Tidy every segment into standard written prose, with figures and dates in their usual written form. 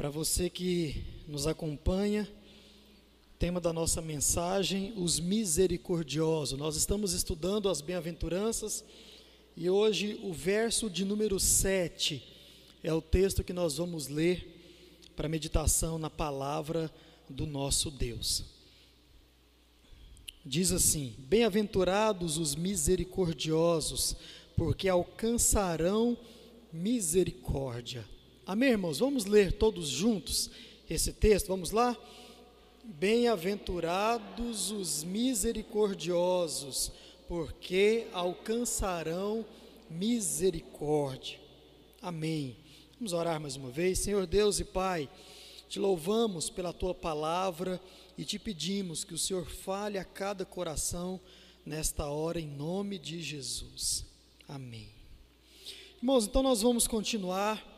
Para você que nos acompanha, tema da nossa mensagem, os misericordiosos. Nós estamos estudando as bem-aventuranças e hoje o verso de número 7 é o texto que nós vamos ler para meditação na palavra do nosso Deus. Diz assim: bem-aventurados os misericordiosos, porque alcançarão misericórdia. Amém, irmãos? Vamos ler todos juntos esse texto, vamos lá? Bem-aventurados os misericordiosos, porque alcançarão misericórdia. Amém. Vamos orar mais uma vez. Senhor Deus e Pai, te louvamos pela Tua palavra e te pedimos que o Senhor fale a cada coração nesta hora, em nome de Jesus. Amém. Irmãos, então nós vamos continuar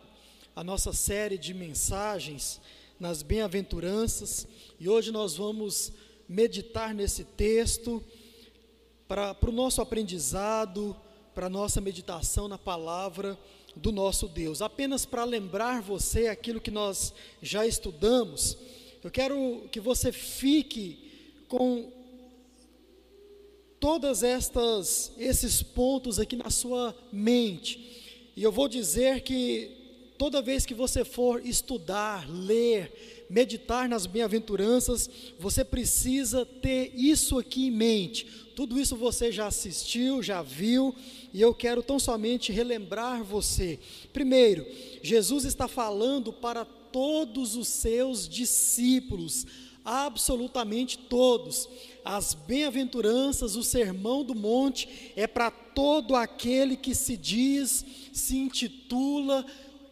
a nossa série de mensagens nas bem-aventuranças e hoje nós vamos meditar nesse texto para o nosso aprendizado, para a nossa meditação na palavra do nosso Deus. Apenas para lembrar você aquilo que nós já estudamos, eu quero que você fique com todas esses pontos aqui na sua mente. E eu vou dizer que toda vez que você for estudar, ler, meditar nas bem-aventuranças, você precisa ter isso aqui em mente. Tudo isso você já assistiu, já viu, e eu quero tão somente relembrar você. Primeiro, Jesus está falando para todos os seus discípulos, absolutamente todos. As bem-aventuranças, o sermão do monte, é para todo aquele que se diz, se intitula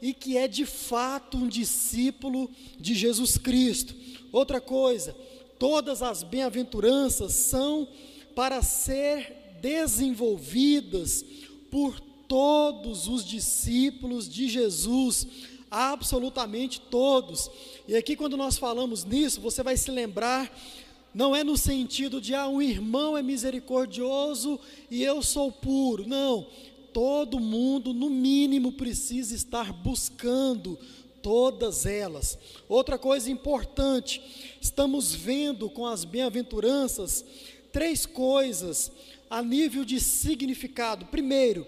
e que é de fato um discípulo de Jesus Cristo. Outra coisa, todas as bem-aventuranças são para ser desenvolvidas por todos os discípulos de Jesus, absolutamente todos. E aqui, quando nós falamos nisso, você vai se lembrar, não é no sentido de um irmão é misericordioso e eu sou puro, não. Todo mundo, no mínimo, precisa estar buscando todas elas. Outra coisa importante, estamos vendo com as bem-aventuranças três coisas a nível de significado. Primeiro,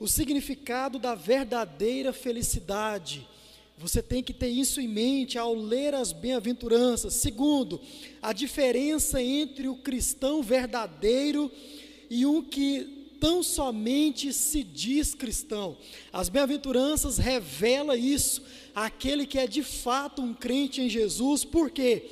o significado da verdadeira felicidade. Você tem que ter isso em mente ao ler as bem-aventuranças. Segundo, a diferença entre o cristão verdadeiro e o que tão somente se diz cristão. As bem-aventuranças revelam isso, aquele que é de fato um crente em Jesus, porque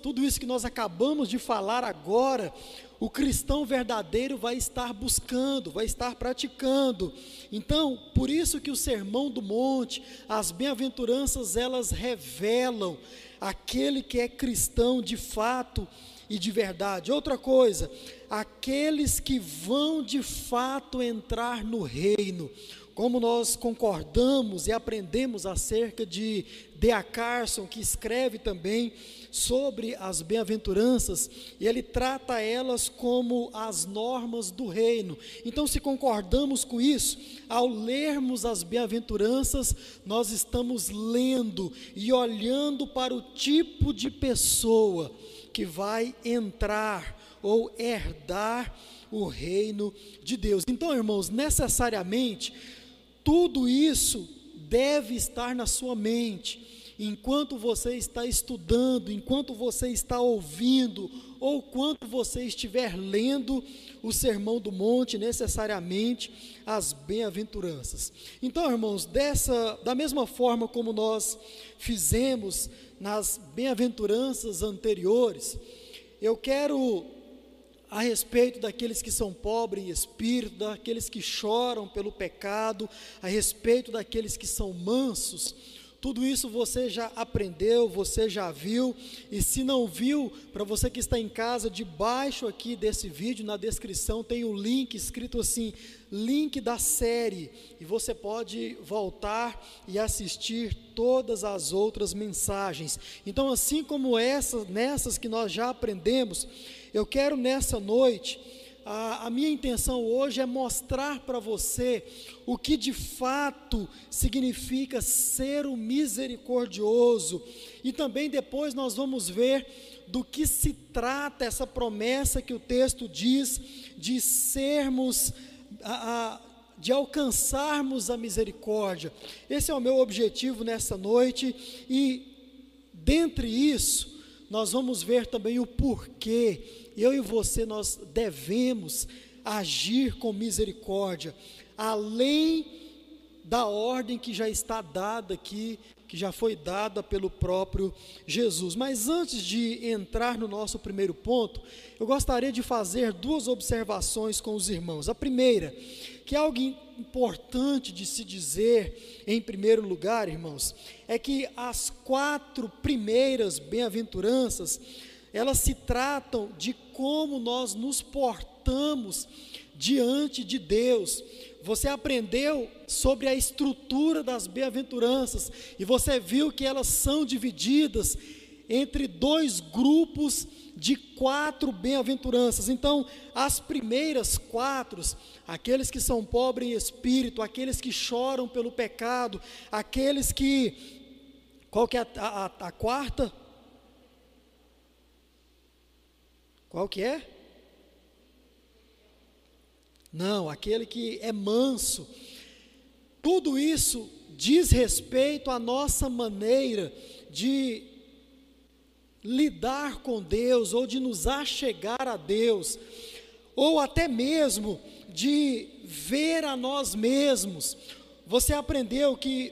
tudo isso que nós acabamos de falar agora, o cristão verdadeiro vai estar buscando, vai estar praticando. Então, por isso que o Sermão do Monte, as bem-aventuranças, elas revelam aquele que é cristão de fato e de verdade. Outra coisa, aqueles que vão de fato entrar no reino, como nós concordamos e aprendemos acerca de D. A. Carson, que escreve também sobre as bem-aventuranças, e ele trata elas como as normas do reino. Então, se concordamos com isso, ao lermos as bem-aventuranças, nós estamos lendo e olhando para o tipo de pessoa que vai entrar ou herdar o reino de Deus. Então, irmãos, necessariamente, tudo isso deve estar na sua mente, enquanto você está estudando, enquanto você está ouvindo, ou quando você estiver lendo o Sermão do Monte, necessariamente, as bem-aventuranças. Então, irmãos, da mesma forma como nós fizemos nas bem-aventuranças anteriores, eu quero, a respeito daqueles que são pobres em espírito, daqueles que choram pelo pecado, a respeito daqueles que são mansos, tudo isso você já aprendeu, você já viu, e se não viu, para você que está em casa, debaixo aqui desse vídeo, na descrição, tem um link escrito assim, link da série, e você pode voltar e assistir todas as outras mensagens. Então, assim como nessas que nós já aprendemos, eu quero nessa noite a minha intenção hoje é mostrar para você o que de fato significa ser o misericordioso. E também depois nós vamos ver do que se trata essa promessa que o texto diz de sermos, de alcançarmos a misericórdia. Esse é o meu objetivo nessa noite e, dentre isso, nós vamos ver também o porquê eu e você, nós devemos agir com misericórdia, além da ordem que já está dada aqui, que já foi dada pelo próprio Jesus. Mas antes de entrar no nosso primeiro ponto, eu gostaria de fazer duas observações com os irmãos. A primeira, que é algo importante de se dizer em primeiro lugar, irmãos, é que as quatro primeiras bem-aventuranças, elas se tratam de como nós nos portamos diante de Deus. Você aprendeu sobre a estrutura das bem-aventuranças e você viu que elas são divididas entre dois grupos de quatro bem-aventuranças. Então, as primeiras quatro, aqueles que são pobres em espírito, aqueles que choram pelo pecado, aqueles que... Qual que é a quarta? Qual que é? Não, aquele que é manso. Tudo isso diz respeito à nossa maneira de lidar com Deus, ou de nos achegar a Deus, ou até mesmo de ver a nós mesmos. Você aprendeu que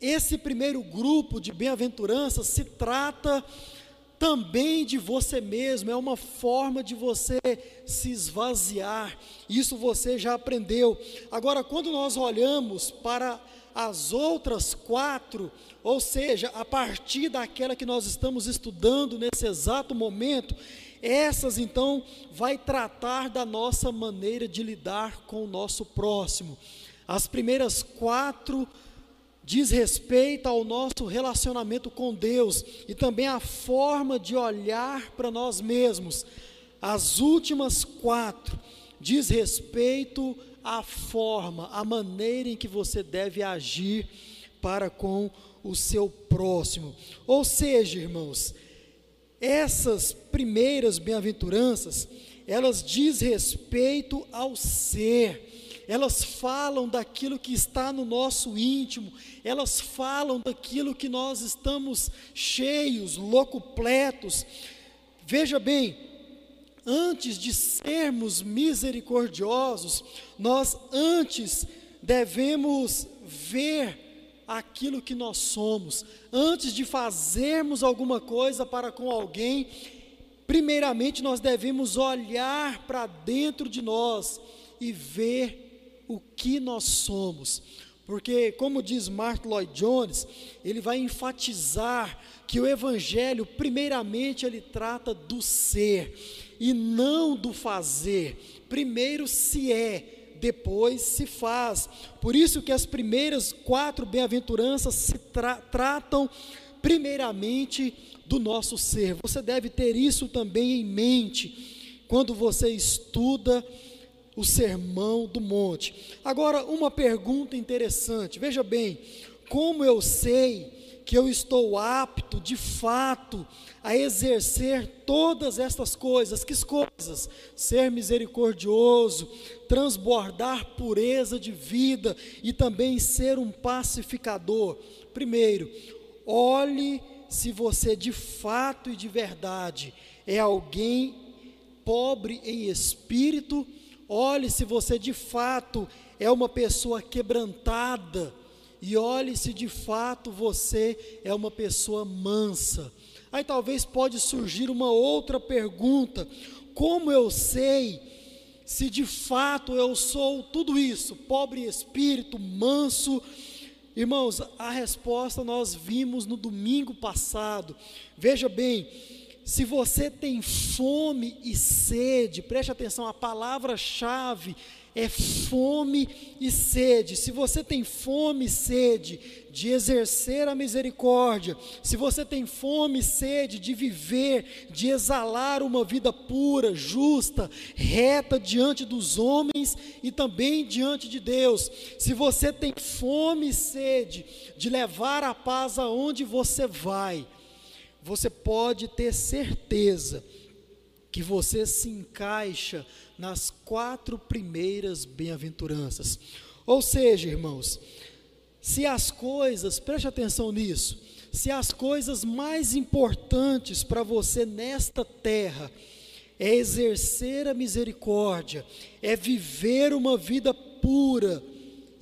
esse primeiro grupo de bem-aventuranças se trata também de você mesmo, é uma forma de você se esvaziar, isso você já aprendeu. Agora, quando nós olhamos para as outras quatro, ou seja, a partir daquela que nós estamos estudando nesse exato momento, essas então vai tratar da nossa maneira de lidar com o nosso próximo. As primeiras quatro diz respeito ao nosso relacionamento com Deus e também a forma de olhar para nós mesmos. As últimas quatro diz respeito à forma, à maneira em que você deve agir para com o seu próximo. Ou seja, irmãos, essas primeiras bem-aventuranças, elas diz respeito ao ser. Elas falam daquilo que está no nosso íntimo, elas falam daquilo que nós estamos cheios, locupletos. Veja bem, antes de sermos misericordiosos, nós antes devemos ver aquilo que nós somos. Antes de fazermos alguma coisa para com alguém, primeiramente nós devemos olhar para dentro de nós e ver o que nós somos, porque, como diz Martyn Lloyd-Jones, ele vai enfatizar que o evangelho primeiramente ele trata do ser e não do fazer. Primeiro se é, depois se faz. Por isso que as primeiras quatro bem-aventuranças se tratam primeiramente do nosso ser. Você deve ter isso também em mente quando você estuda o sermão do monte. Agora, uma pergunta interessante. Veja bem, como eu sei que eu estou apto, de fato, a exercer todas estas coisas? Que coisas? Ser misericordioso, transbordar pureza de vida e também ser um pacificador. Primeiro, olhe se você de fato e de verdade é alguém pobre em espírito. Olhe se você de fato é uma pessoa quebrantada e olhe se de fato você é uma pessoa mansa. Aí talvez pode surgir uma outra pergunta: como eu sei se de fato eu sou tudo isso, pobre em espírito, manso? Irmãos, a resposta nós vimos no domingo passado. Veja bem, Se você tem fome e sede, preste atenção, a palavra-chave é fome e sede. Se você tem fome e sede de exercer a misericórdia, se você tem fome e sede de viver, de exalar uma vida pura, justa, reta diante dos homens e também diante de Deus, se você tem fome e sede de levar a paz aonde você vai, você pode ter certeza que você se encaixa nas 4 primeiras bem-aventuranças. Ou seja, irmãos, se as coisas, preste atenção nisso, se as coisas mais importantes para você nesta terra é exercer a misericórdia, é viver uma vida pura,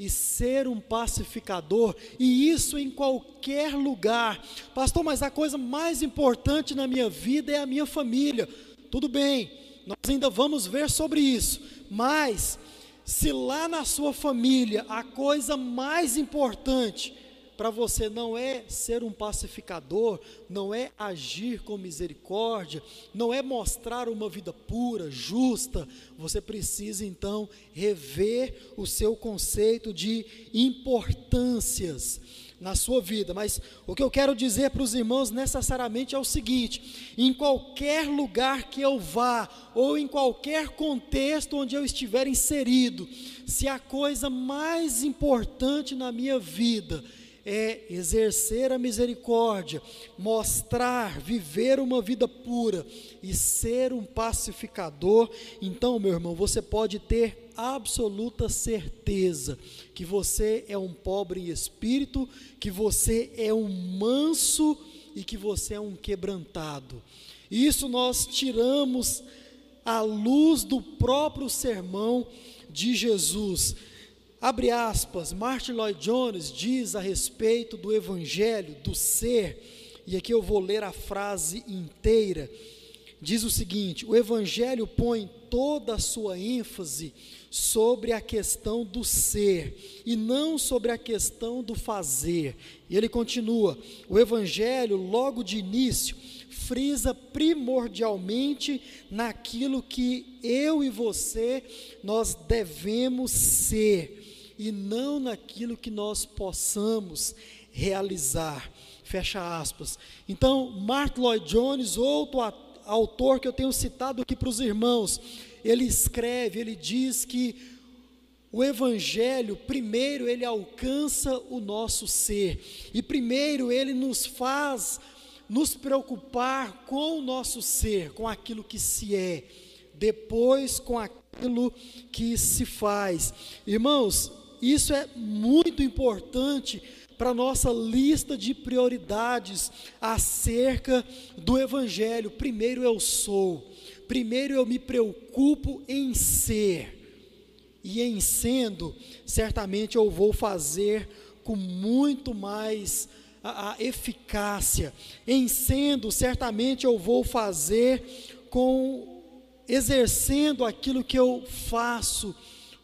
e ser um pacificador, e isso em qualquer lugar. Pastor, mas a coisa mais importante na minha vida é a minha família. Tudo bem, nós ainda vamos ver sobre isso, mas se lá na sua família a coisa mais importante para você não é ser um pacificador, não é agir com misericórdia, não é mostrar uma vida pura, justa, você precisa então rever o seu conceito de importâncias na sua vida. Mas o que eu quero dizer para os irmãos necessariamente é o seguinte: em qualquer lugar que eu vá, ou em qualquer contexto onde eu estiver inserido, se a coisa mais importante na minha vida é exercer a misericórdia, mostrar, viver uma vida pura e ser um pacificador, então, meu irmão, você pode ter absoluta certeza que você é um pobre em espírito, que você é um manso e que você é um quebrantado. Isso nós tiramos à luz do próprio sermão de Jesus. Abre aspas, Martyn Lloyd-Jones diz a respeito do evangelho, do ser, e aqui eu vou ler a frase inteira, diz o seguinte: o evangelho põe toda a sua ênfase sobre a questão do ser, e não sobre a questão do fazer. E ele continua, o evangelho logo de início frisa primordialmente naquilo que eu e você, nós devemos ser, e não naquilo que nós possamos realizar, fecha aspas. Então, Martyn Lloyd-Jones, outro autor que eu tenho citado aqui para os irmãos, ele escreve, ele diz que o evangelho, primeiro ele alcança o nosso ser, e primeiro ele nos faz nos preocupar com o nosso ser, com aquilo que se é, depois com aquilo que se faz. Irmãos, isso é muito importante para a nossa lista de prioridades acerca do evangelho. Primeiro eu sou, primeiro eu me preocupo em ser, e em sendo, certamente eu vou fazer com muito mais a eficácia. Em sendo, certamente eu vou fazer com, exercendo aquilo que eu faço,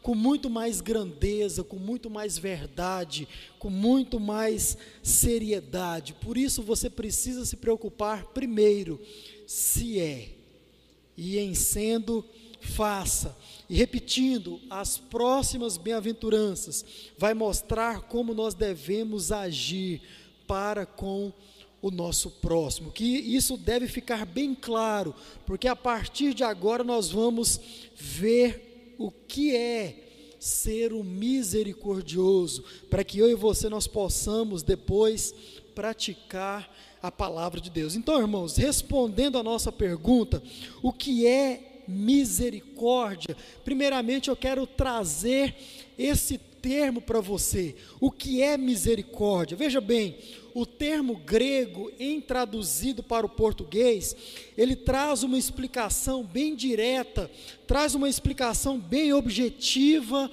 com muito mais grandeza, com muito mais verdade, com muito mais seriedade. Por isso você precisa se preocupar primeiro, se é, e em sendo, faça. E repetindo, as próximas bem-aventuranças vai mostrar como nós devemos agir para com o nosso próximo, que isso deve ficar bem claro, porque a partir de agora nós vamos ver o que é ser um misericordioso, para que eu e você nós possamos depois praticar a palavra de Deus. Então, irmãos, respondendo a nossa pergunta, o que é misericórdia? Primeiramente eu quero trazer esse termo para você, o que é misericórdia? Veja bem, o termo grego, em traduzido para o português, ele traz uma explicação bem direta, traz uma explicação bem objetiva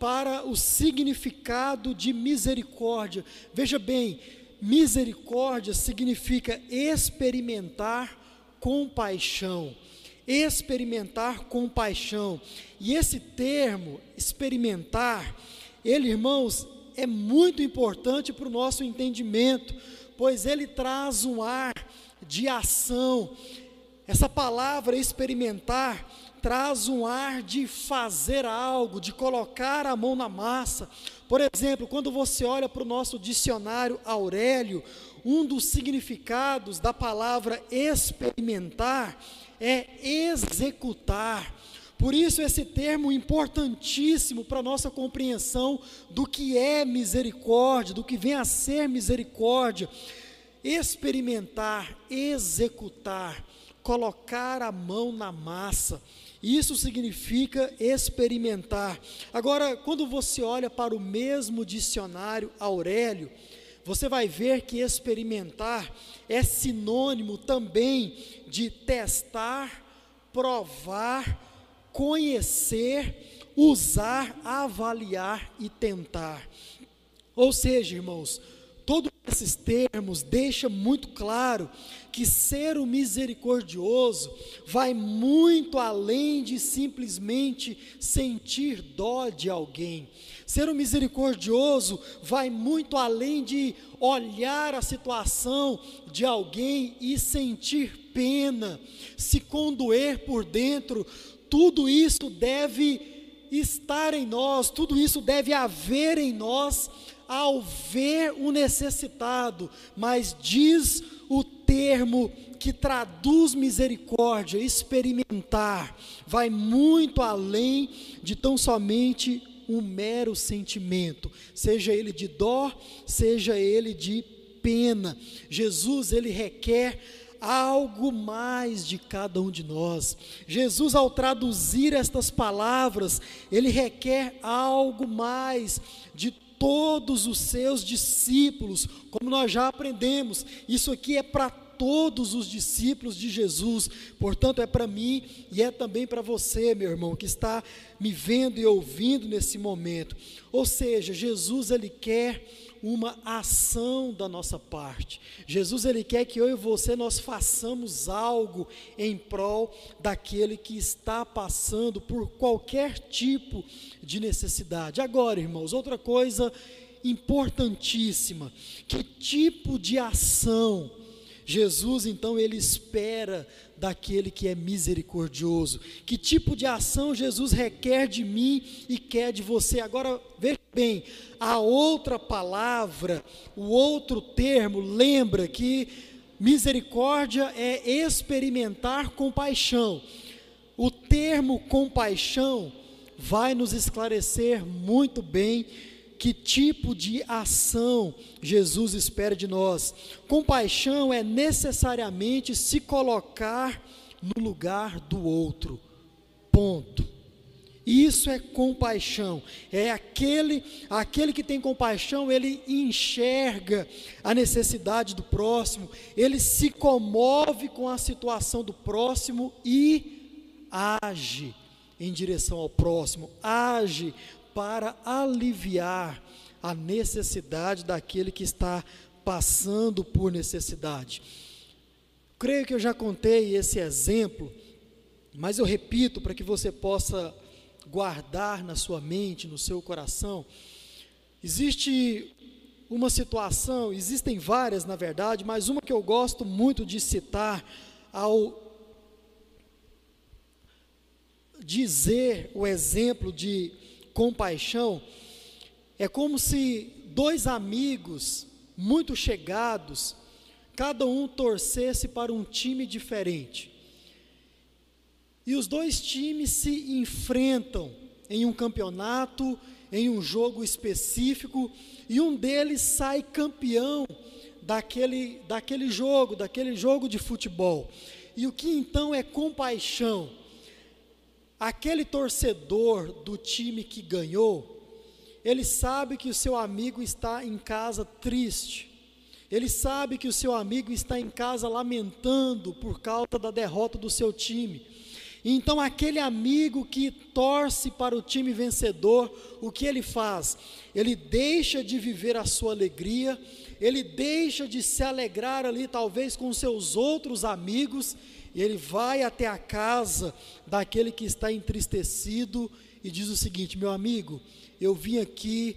para o significado de misericórdia. Veja bem, misericórdia significa experimentar compaixão. Experimentar compaixão. E esse termo, experimentar, ele, irmãos, é muito importante para o nosso entendimento, pois ele traz um ar de ação, Essa palavra experimentar traz um ar de fazer algo, de colocar a mão na massa. Por exemplo, quando você olha para o nosso dicionário Aurélio, um dos significados da palavra experimentar é executar. Por isso esse termo importantíssimo para a nossa compreensão do que é misericórdia, do que vem a ser misericórdia. Experimentar, executar, colocar a mão na massa. Isso significa experimentar. Agora, quando você olha para o mesmo dicionário Aurélio, você vai ver que experimentar é sinônimo também de testar, provar, conhecer, usar, avaliar e tentar. Ou seja, irmãos, todos esses termos deixam muito claro que ser o misericordioso vai muito além de simplesmente sentir dó de alguém. Ser o misericordioso vai muito além de olhar a situação de alguém e sentir pena, se condoer por dentro. Tudo isso deve estar em nós, tudo isso deve haver em nós ao ver o necessitado, mas diz o termo que traduz misericórdia, experimentar, vai muito além de tão somente um mero sentimento, seja ele de dó, seja ele de pena. Jesus, ele requer algo mais de cada um de nós. Jesus, ao traduzir estas palavras, ele requer algo mais de todos os seus discípulos, como nós já aprendemos. Isso aqui é para todos os discípulos de Jesus, portanto é para mim e é também para você, meu irmão, que está me vendo e ouvindo nesse momento. Ou seja, Jesus, ele quer uma ação da nossa parte. Jesus, ele quer que eu e você, nós façamos algo em prol daquele que está passando por qualquer tipo de necessidade. Agora, irmãos, outra coisa importantíssima, que tipo de ação Jesus, então, ele espera daquele que é misericordioso? Que tipo de ação Jesus requer de mim e quer de você? Agora, veja bem, a outra palavra, o outro termo, lembra que misericórdia é experimentar compaixão. O termo compaixão vai nos esclarecer muito bem que tipo de ação Jesus espera de nós. Compaixão é necessariamente se colocar no lugar do outro, ponto. Isso é compaixão, é aquele que tem compaixão, ele enxerga a necessidade do próximo, ele se comove com a situação do próximo e age em direção ao próximo, age para aliviar a necessidade daquele que está passando por necessidade. Creio que eu já contei esse exemplo, mas eu repito para que você possa guardar na sua mente, no seu coração. Existe uma situação, existem várias na verdade, mas uma que eu gosto muito de citar ao dizer o exemplo de compaixão, é como se dois amigos muito chegados, cada um torcesse para um time diferente. E os dois times se enfrentam em um campeonato, em um jogo específico, e um deles sai campeão daquele jogo de futebol. E o que então é compaixão? Aquele torcedor do time que ganhou, ele sabe que o seu amigo está em casa triste, ele sabe que o seu amigo está em casa lamentando por causa da derrota do seu time. Então aquele amigo que torce para o time vencedor, o que ele faz? Ele deixa de viver a sua alegria, ele deixa de se alegrar ali talvez com seus outros amigos, e ele vai até a casa daquele que está entristecido e diz o seguinte: meu amigo, eu vim aqui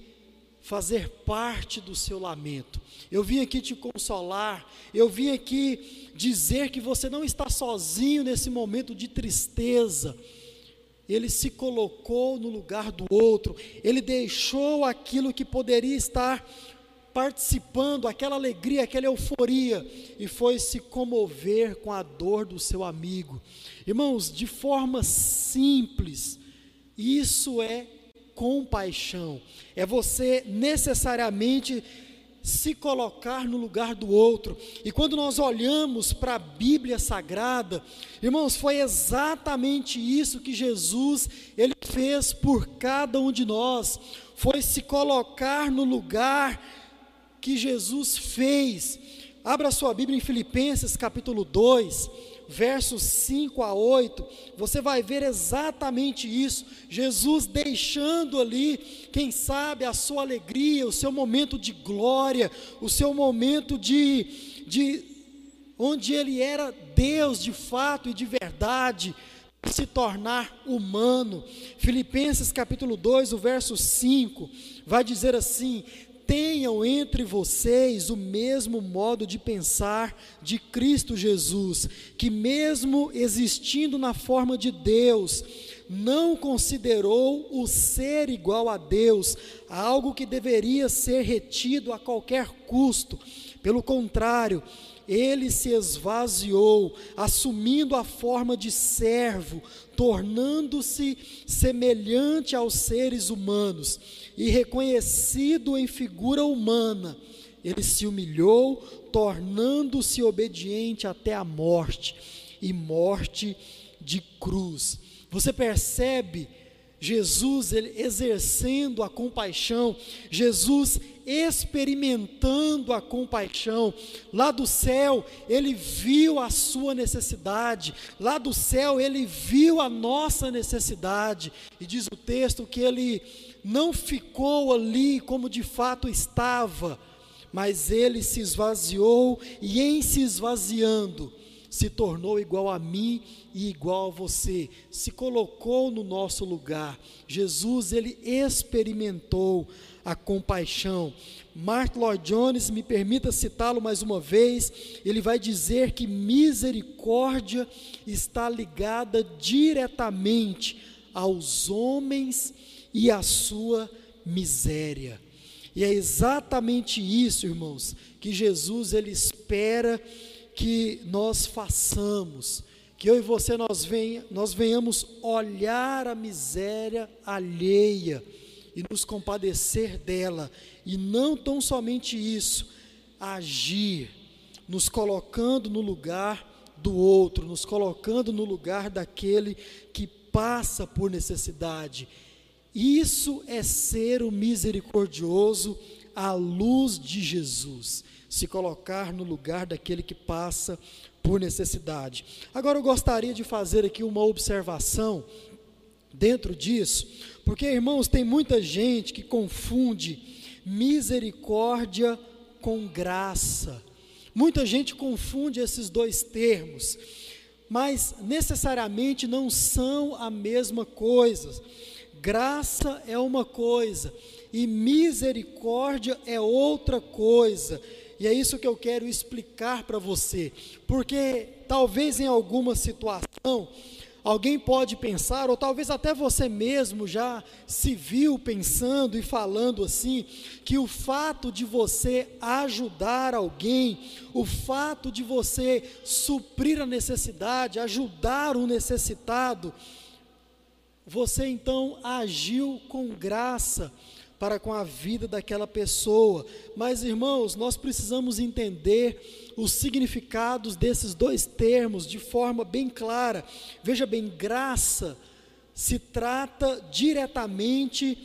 fazer parte do seu lamento. Eu vim aqui te consolar, eu vim aqui dizer que você não está sozinho nesse momento de tristeza. Ele se colocou no lugar do outro, ele deixou aquilo que poderia estar participando, aquela alegria, aquela euforia, e foi se comover com a dor do seu amigo. Irmãos, de forma simples, isso é compaixão, é você necessariamente se colocar no lugar do outro. E quando nós olhamos para a Bíblia Sagrada, irmãos, foi exatamente isso que Jesus, ele fez por cada um de nós, foi se colocar no lugar que Jesus fez. Abra sua Bíblia em Filipenses capítulo 2, versos 5 a 8, você vai ver exatamente isso, Jesus deixando ali, quem sabe, a sua alegria, o seu momento de glória, o seu momento de onde ele era Deus de fato e de verdade, se tornar humano. Filipenses capítulo 2, o verso 5, vai dizer assim: tenham entre vocês o mesmo modo de pensar de Cristo Jesus, que mesmo existindo na forma de Deus, não considerou o ser igual a Deus, algo que deveria ser retido a qualquer custo. Pelo contrário, ele se esvaziou, assumindo a forma de servo, tornando-se semelhante aos seres humanos, e reconhecido em figura humana, ele se humilhou, tornando-se obediente até a morte, e morte de cruz. Você percebe Jesus ele exercendo a compaixão, Jesus experimentando a compaixão. Lá do céu ele viu a sua necessidade, lá do céu ele viu a nossa necessidade, e diz o texto que ele não ficou ali como de fato estava, mas ele se esvaziou, e em se esvaziando se tornou igual a mim e igual a você, se colocou no nosso lugar. Jesus, ele experimentou a compaixão. Martyn Lloyd-Jones, me permita citá-lo mais uma vez, ele vai dizer que misericórdia está ligada diretamente aos homens e à sua miséria. E é exatamente isso, irmãos, que Jesus, ele espera que nós façamos, que eu e você, nós venhamos olhar a miséria alheia e nos compadecer dela, e não tão somente isso, agir, nos colocando no lugar do outro, nos colocando no lugar daquele que passa por necessidade. Isso é ser o misericordioso à luz de Jesus, se colocar no lugar daquele que passa por necessidade. Agora eu gostaria de fazer aqui uma observação dentro disso, porque, irmãos, tem muita gente que confunde misericórdia com graça. Muita gente confunde esses dois termos, mas necessariamente não são a mesma coisa. Graça é uma coisa e misericórdia é outra coisa. E é isso que eu quero explicar para você, porque talvez em alguma situação alguém pode pensar, ou talvez até você mesmo já se viu pensando e falando assim, que o fato de você ajudar alguém, o fato de você suprir a necessidade, ajudar o necessitado, você então agiu com graça para com a vida daquela pessoa. Mas, irmãos, nós precisamos entender os significados desses dois termos de forma bem clara. Veja bem, graça se trata diretamente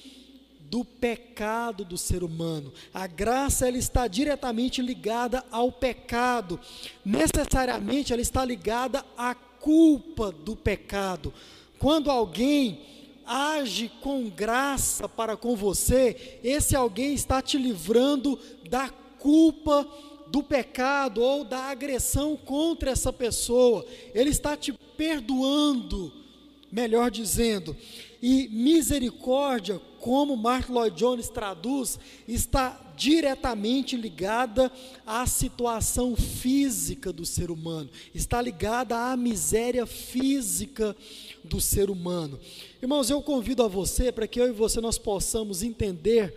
do pecado do ser humano. A graça, ela está diretamente ligada ao pecado. Necessariamente, ela está ligada à culpa do pecado. Quando alguém age com graça para com você, esse alguém está te livrando da culpa do pecado ou da agressão contra essa pessoa, ele está te perdoando, melhor dizendo. E misericórdia, como Martyn Lloyd-Jones traduz, está diretamente ligada à situação física do ser humano, está ligada à miséria física do ser humano. Irmãos, eu convido a você, para que eu e você nós possamos entender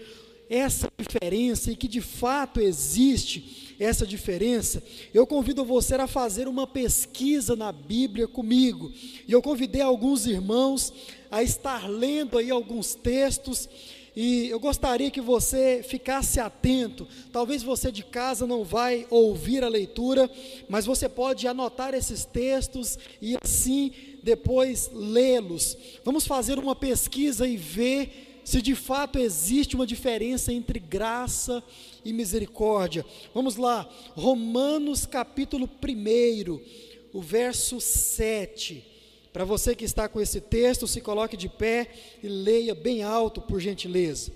essa diferença e que de fato existe essa diferença, eu convido você a fazer uma pesquisa na Bíblia comigo, e eu convidei alguns irmãos a estar lendo aí alguns textos, e eu gostaria que você ficasse atento, talvez você de casa não vai ouvir a leitura, mas você pode anotar esses textos e assim depois lê-los. Vamos fazer uma pesquisa e ver se de fato existe uma diferença entre graça e misericórdia. Vamos lá, Romanos capítulo 1, o verso 7, para você que está com esse texto, se coloque de pé e leia bem alto, por gentileza.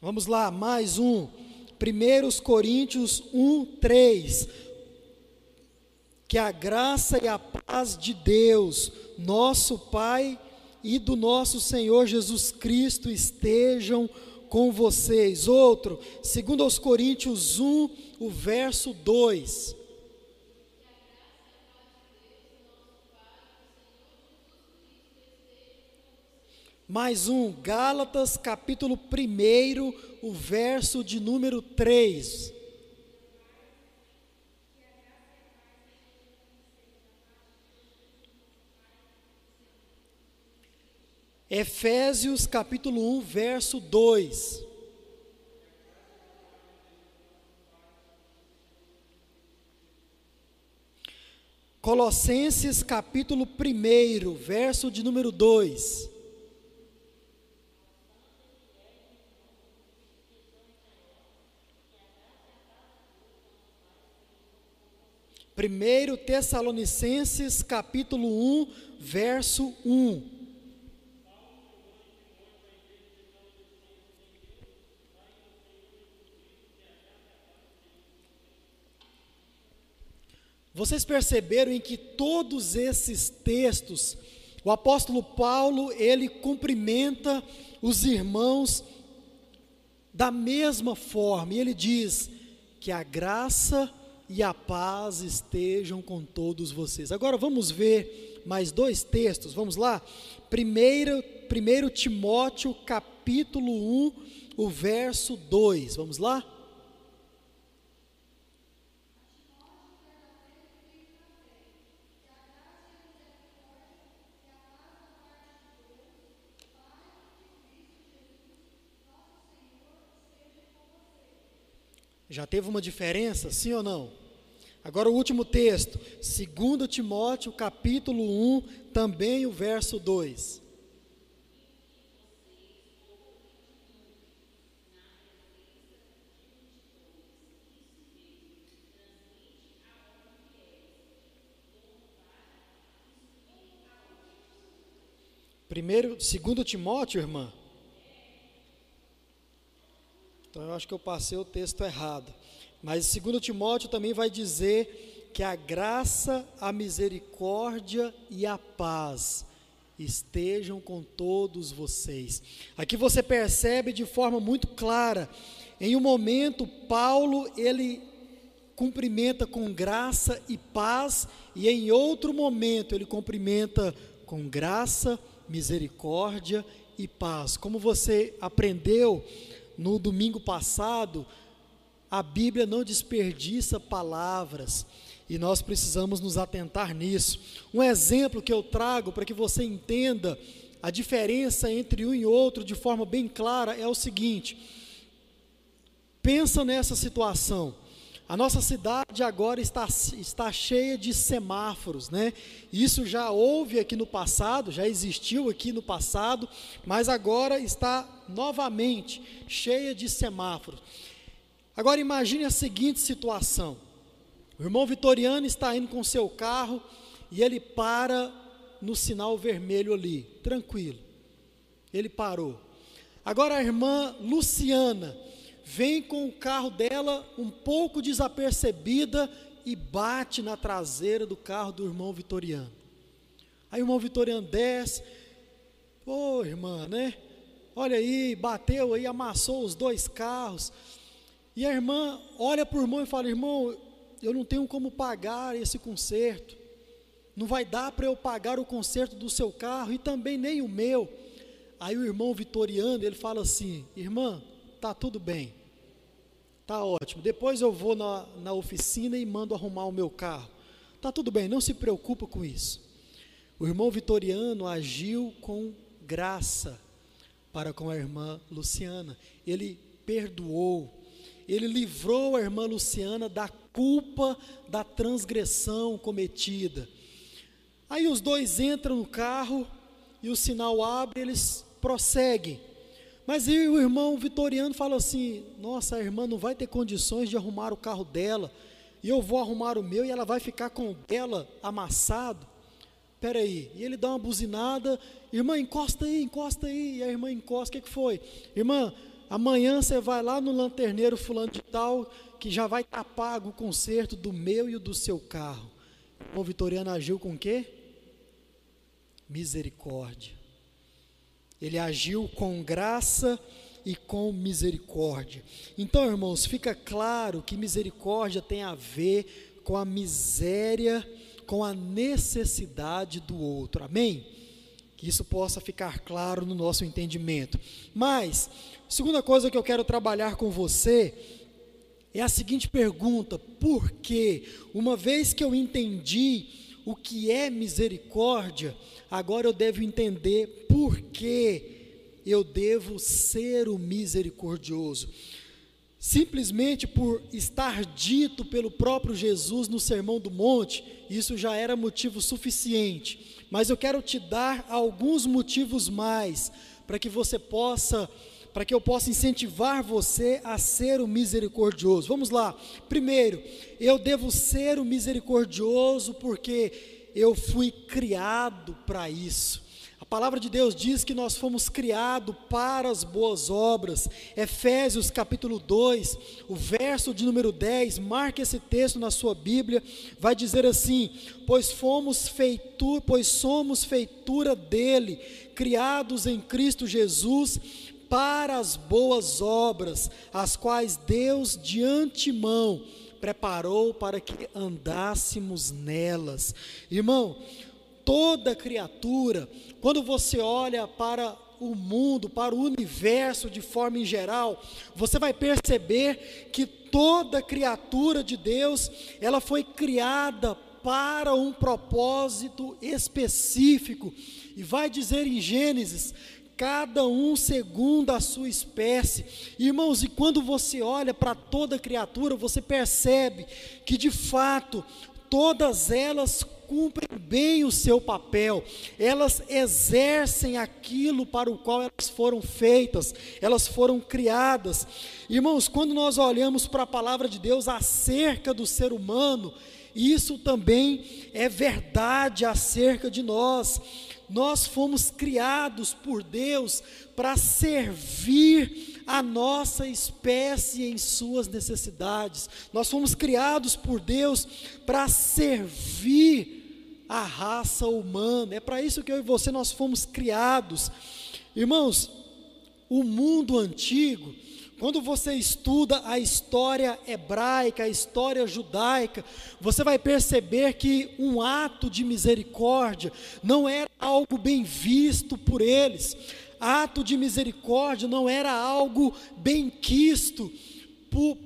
Vamos lá, mais um, 1 Coríntios 1:3, que a graça e a paz de Deus, nosso Pai e do nosso Senhor Jesus Cristo estejam com vocês. Outro, 2 Coríntios 1, o verso 2. Mais um, Gálatas capítulo 1, o verso de número 3. Efésios capítulo 1, verso 2. Colossenses capítulo 1, verso de número 2. Primeiro Tessalonicenses capítulo 1, verso 1. Vocês perceberam em que todos esses textos, o apóstolo Paulo, ele cumprimenta os irmãos da mesma forma, e ele diz que a graça e a paz estejam com todos vocês. Agora vamos ver mais dois textos, vamos lá? 1 Timóteo capítulo 1, o verso 2, vamos lá? Já teve uma diferença, sim ou não? Agora o último texto, 2 Timóteo capítulo 1, também o verso 2. Primeiro, 2 Timóteo, irmã? Então eu acho que eu passei o texto errado. Mas 2 Timóteo também vai dizer que a graça, a misericórdia e a paz estejam com todos vocês. Aqui você percebe de forma muito clara, em um momento Paulo ele cumprimenta com graça e paz, e em outro momento ele cumprimenta com graça, misericórdia e paz. Como você aprendeu no domingo passado, a Bíblia não desperdiça palavras, e nós precisamos nos atentar nisso. Um exemplo que eu trago para que você entenda a diferença entre um e outro de forma bem clara é o seguinte: pensa nessa situação, a nossa cidade agora está cheia de semáforos, né? Isso já houve aqui no passado, já existiu aqui no passado, mas agora está novamente cheia de semáforos. Agora imagine a seguinte situação: o irmão Vitoriano está indo com seu carro e ele para no sinal vermelho ali, tranquilo, ele parou. Agora a irmã Luciana vem com o carro dela um pouco desapercebida e bate na traseira do carro do irmão Vitoriano. Aí o irmão Vitoriano desce, ô irmã, né? Olha aí, bateu aí, amassou os dois carros. E a irmã olha para o irmão e fala: irmão, eu não tenho como pagar esse conserto. Não vai dar para eu pagar o conserto do seu carro e também nem o meu. Aí o irmão Vitoriano, ele fala assim: irmã, tá tudo bem, tá ótimo, depois eu vou na oficina e mando arrumar o meu carro, tá tudo bem, não se preocupa com isso. O irmão Vitoriano agiu com graça para com a irmã Luciana, ele perdoou, ele livrou a irmã Luciana da culpa da transgressão cometida. Aí os dois entram no carro e o sinal abre, eles prosseguem. Mas aí o irmão Vitoriano fala assim: nossa, a irmã não vai ter condições de arrumar o carro dela, e eu vou arrumar o meu e ela vai ficar com o dela amassado. Espera aí. E ele dá uma buzinada: irmã, encosta aí, encosta aí. E a irmã encosta. O que foi? Irmã, amanhã você vai lá no lanterneiro fulano de tal, que já vai estar pago o conserto do meu e do seu carro. O Vitoriano agiu com o quê? Misericórdia. Ele agiu com graça e com misericórdia. Então, irmãos, fica claro que misericórdia tem a ver com a miséria, com a necessidade do outro. Amém? Que isso possa ficar claro no nosso entendimento. Mas, segunda coisa que eu quero trabalhar com você é a seguinte pergunta: por quê? Uma vez que eu entendi o que é misericórdia, agora eu devo entender por que eu devo ser o misericordioso. Simplesmente por estar dito pelo próprio Jesus no Sermão do Monte, isso já era motivo suficiente. Mas eu quero te dar alguns motivos mais, para que eu possa incentivar você a ser o misericordioso. Vamos lá. Primeiro, eu devo ser o misericordioso porque eu fui criado para isso. A palavra de Deus diz que nós fomos criados para as boas obras. Efésios capítulo 2, o verso de número 10, marque esse texto na sua Bíblia, vai dizer assim: pois somos feitura dele, criados em Cristo Jesus, para as boas obras, as quais Deus de antemão preparou para que andássemos nelas. Irmão, toda criatura, quando você olha para o mundo, para o universo de forma em geral, você vai perceber que toda criatura de Deus, ela foi criada para um propósito específico. E vai dizer em Gênesis: cada um segundo a sua espécie. Irmãos, e quando você olha para toda criatura, você percebe que de fato todas elas cumprem bem o seu papel, elas exercem aquilo para o qual elas foram feitas, elas foram criadas. Irmãos, quando nós olhamos para a palavra de Deus acerca do ser humano, isso também é verdade acerca de nós. Nós fomos criados por Deus para servir a nossa espécie em suas necessidades. Nós fomos criados por Deus para servir a raça humana. É para isso que eu e você, nós fomos criados. Irmãos, o mundo antigo, quando você estuda a história hebraica, a história judaica, você vai perceber que um ato de misericórdia não era algo bem visto por eles. Ato de misericórdia não era algo bem quisto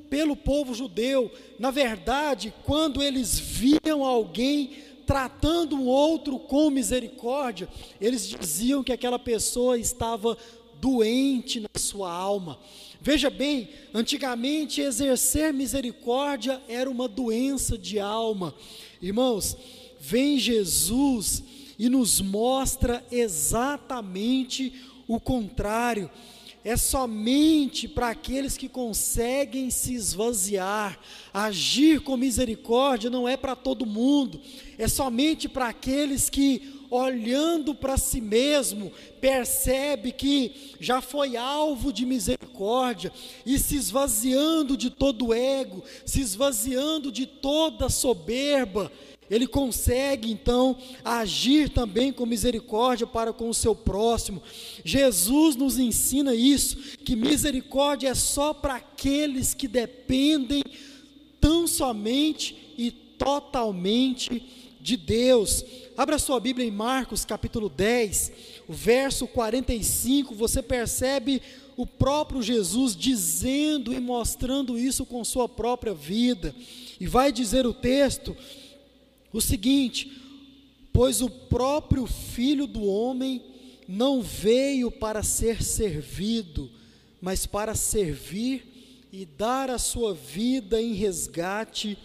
pelo povo judeu. Na verdade, quando eles viam alguém tratando um outro com misericórdia, eles diziam que aquela pessoa estava doente na sua alma. Veja bem, antigamente exercer misericórdia era uma doença de alma. Irmãos, vem Jesus e nos mostra exatamente o contrário. É somente para aqueles que conseguem se esvaziar. Agir com misericórdia não é para todo mundo, é somente para aqueles que olhando para si mesmo, percebe que já foi alvo de misericórdia e se esvaziando de todo ego, se esvaziando de toda soberba, ele consegue então agir também com misericórdia para com o seu próximo. Jesus nos ensina isso, que misericórdia é só para aqueles que dependem tão somente e totalmente de Deus. Abra sua Bíblia em Marcos capítulo 10, o verso 45, você percebe o próprio Jesus dizendo e mostrando isso com sua própria vida. E vai dizer o texto o seguinte: pois o próprio Filho do Homem não veio para ser servido, mas para servir e dar a sua vida em resgate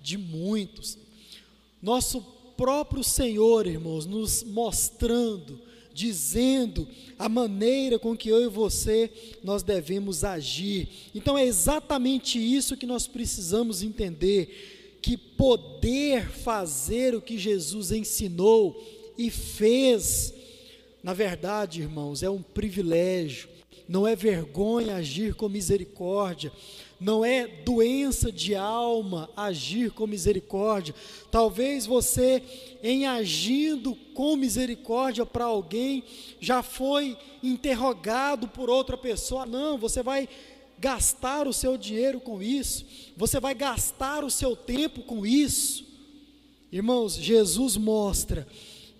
de muitos. Nosso próprio Senhor, irmãos, nos mostrando, dizendo a maneira com que eu e você, nós devemos agir. Então é exatamente isso que nós precisamos entender, que poder fazer o que Jesus ensinou e fez, na verdade, irmãos, é um privilégio, não é vergonha agir com misericórdia, não é doença de alma agir com misericórdia. Talvez você, em agindo com misericórdia para alguém, já foi interrogado por outra pessoa: não, você vai gastar o seu dinheiro com isso, você vai gastar o seu tempo com isso. Irmãos, Jesus mostra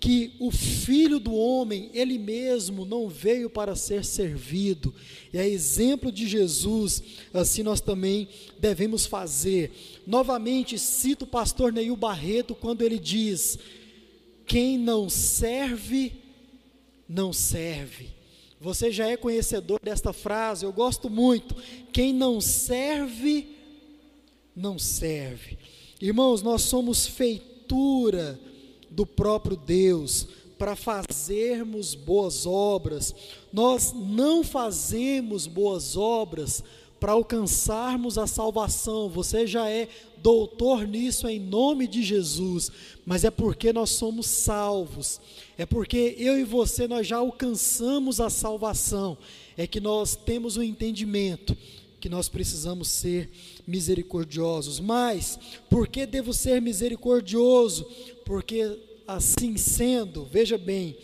que o Filho do Homem, ele mesmo não veio para ser servido, e a exemplo de Jesus, assim nós também devemos fazer. Novamente cito o pastor Neil Barreto, quando ele diz: quem não serve, não serve. Você já é conhecedor desta frase, eu gosto muito. Quem não serve, não serve. Irmãos, nós somos feitura do próprio Deus para fazermos boas obras. Nós não fazemos boas obras para alcançarmos a salvação. Você já é doutor nisso em nome de Jesus, mas é porque nós somos salvos, é porque eu e você, nós já alcançamos a salvação, é que nós temos o entendimento que nós precisamos ser misericordiosos. Mas por que devo ser misericordioso? Porque assim sendo, veja bem,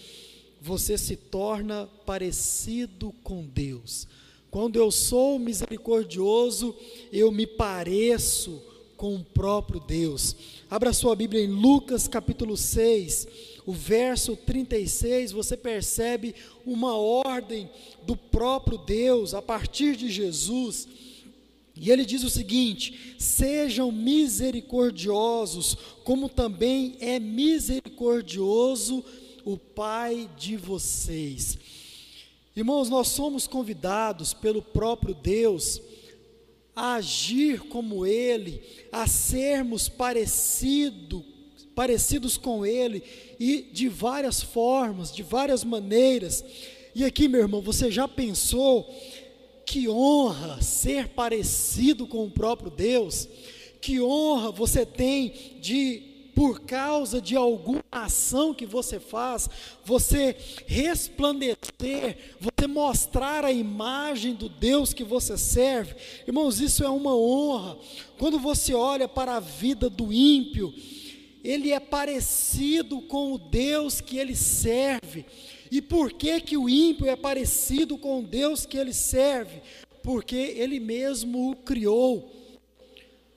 você se torna parecido com Deus. Quando eu sou misericordioso, eu me pareço com o próprio Deus. Abra sua Bíblia em Lucas capítulo 6, o verso 36, você percebe uma ordem do próprio Deus a partir de Jesus, e ele diz o seguinte: sejam misericordiosos, como também é misericordioso o Pai de vocês. Irmãos, nós somos convidados pelo próprio Deus a agir como Ele, a sermos parecidos com Ele, e de várias formas, de várias maneiras. E aqui, meu irmão, você já pensou que honra ser parecido com o próprio Deus? Que honra você tem de, por causa de alguma ação que você faz, você resplandecer, você mostrar a imagem do Deus que você serve? Irmãos, isso é uma honra. Quando você olha para a vida do ímpio, ele é parecido com o Deus que ele serve. E por que que o ímpio é parecido com o Deus que ele serve? Porque ele mesmo o criou.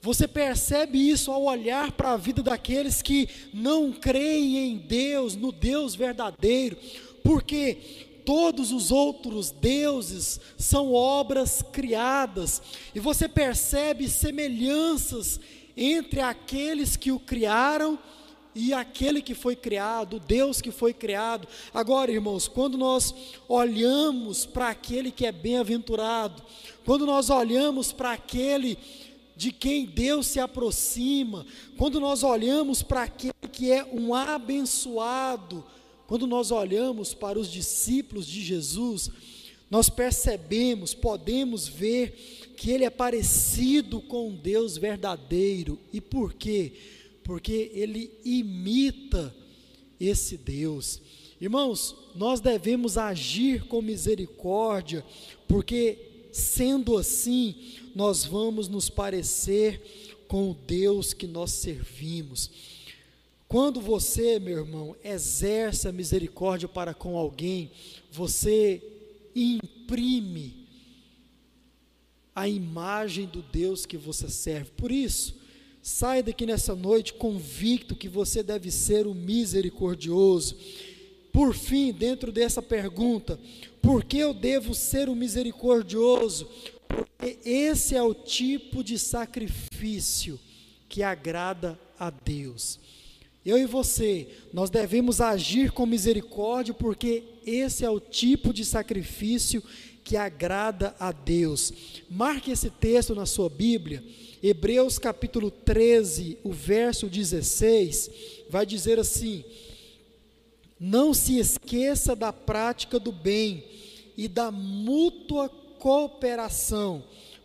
Você percebe isso ao olhar para a vida daqueles que não creem em Deus, no Deus verdadeiro, porque todos os outros deuses são obras criadas, e você percebe semelhanças entre aqueles que o criaram e aquele que foi criado, o Deus que foi criado. Agora, irmãos, quando nós olhamos para aquele que é bem-aventurado, quando nós olhamos para aquele de quem Deus se aproxima, quando nós olhamos para aquele que é um abençoado, quando nós olhamos para os discípulos de Jesus, nós percebemos, podemos ver que ele é parecido com Deus verdadeiro. E por quê? Porque ele imita esse Deus. Irmãos, nós devemos agir com misericórdia, porque sendo assim, nós vamos nos parecer com o Deus que nós servimos. Quando você, meu irmão, exerce a misericórdia para com alguém, você imprime a imagem do Deus que você serve. Por isso, saia daqui nessa noite convicto que você deve ser um misericordioso. Por fim, dentro dessa pergunta, por que eu devo ser um misericordioso? Porque esse é o tipo de sacrifício que agrada a Deus. Eu e você, nós devemos agir com misericórdia, porque esse é o tipo de sacrifício que agrada a Deus. Marque esse texto na sua Bíblia, Hebreus capítulo 13, o verso 16, vai dizer assim: não se esqueça da prática do bem e da mútua cooperação,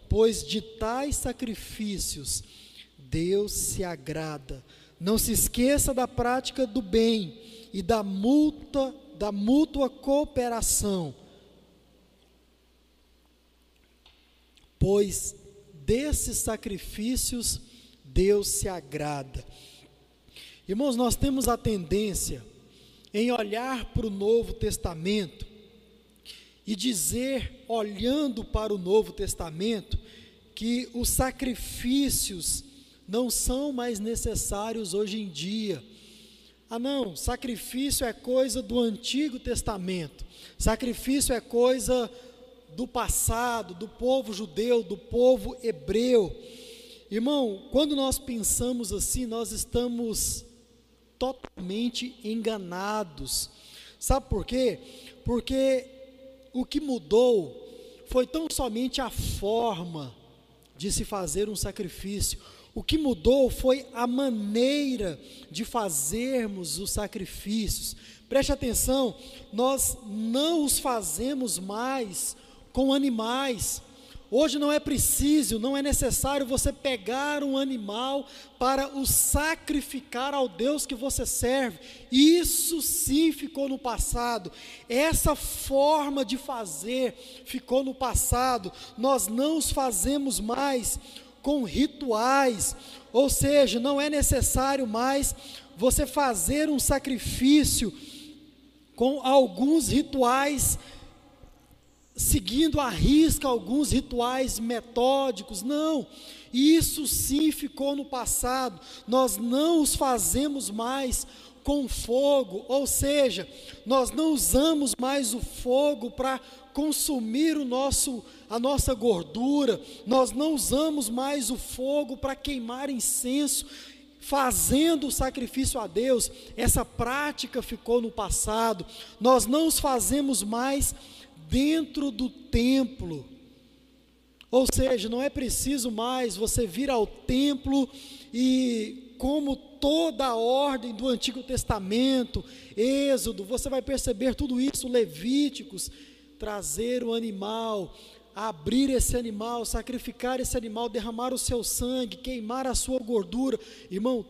pois de tais sacrifícios Deus se agrada. Não se esqueça da prática do bem e da mútua cooperação, pois desses sacrifícios Deus se agrada. Irmãos, nós temos a tendência em olhar para o Novo Testamento e dizer, olhando para o Novo Testamento, que os sacrifícios não são mais necessários hoje em dia. Ah não, sacrifício é coisa do Antigo Testamento, sacrifício é coisa do passado, do povo judeu, do povo hebreu. Irmão, quando nós pensamos assim, nós estamos totalmente enganados. Sabe por quê? Porque o que mudou foi tão somente a forma de se fazer um sacrifício. O que mudou foi a maneira de fazermos os sacrifícios. Preste atenção, nós não os fazemos mais com animais. Hoje não é preciso, não é necessário você pegar um animal para o sacrificar ao Deus que você serve. Isso sim ficou no passado, essa forma de fazer ficou no passado. Nós não os fazemos mais com rituais, ou seja, não é necessário mais você fazer um sacrifício com alguns rituais, seguindo à risca alguns rituais metódicos. Não, isso sim ficou no passado. Nós não os fazemos mais com fogo, ou seja, nós não usamos mais o fogo para consumir a nossa gordura, nós não usamos mais o fogo para queimar incenso, fazendo o sacrifício a Deus. Essa prática ficou no passado. Nós não os fazemos mais dentro do templo, ou seja, não é preciso mais você vir ao templo e, como toda a ordem do Antigo Testamento, Êxodo, você vai perceber tudo isso, Levíticos, trazer o animal, abrir esse animal, sacrificar esse animal, derramar o seu sangue, queimar a sua gordura. Irmão,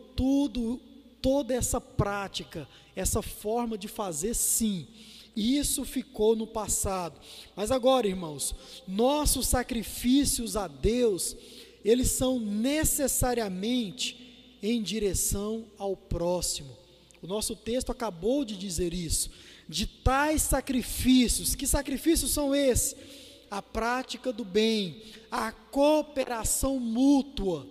toda essa prática, essa forma de fazer, sim, isso ficou no passado. Mas agora, irmãos, nossos sacrifícios a Deus, eles são necessariamente em direção ao próximo. O nosso texto acabou de dizer isso. De tais sacrifícios, que sacrifícios são esses? A prática do bem, a cooperação mútua.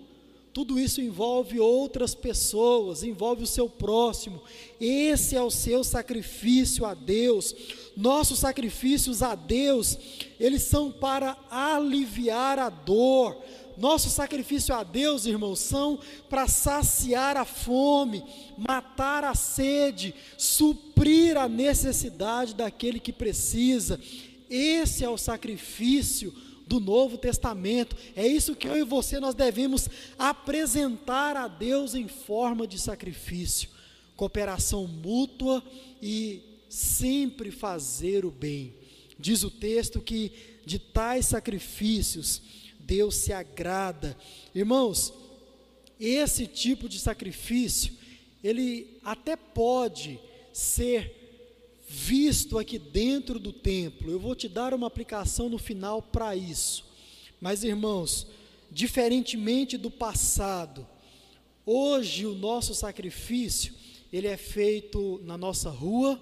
Tudo isso envolve outras pessoas, envolve o seu próximo. Esse é o seu sacrifício a Deus. Nossos sacrifícios a Deus, eles são para aliviar a dor. Nosso sacrifício a Deus, irmãos, são para saciar a fome, matar a sede, suprir a necessidade daquele que precisa. Esse é o sacrifício do Novo Testamento. É isso que eu e você, nós devemos apresentar a Deus em forma de sacrifício, cooperação mútua e sempre fazer o bem. Diz o texto que de tais sacrifícios Deus se agrada. Irmãos, esse tipo de sacrifício, ele até pode ser visto aqui dentro do templo. Eu vou te dar uma aplicação no final para isso. Mas, irmãos, diferentemente do passado, hoje o nosso sacrifício, ele é feito na nossa rua.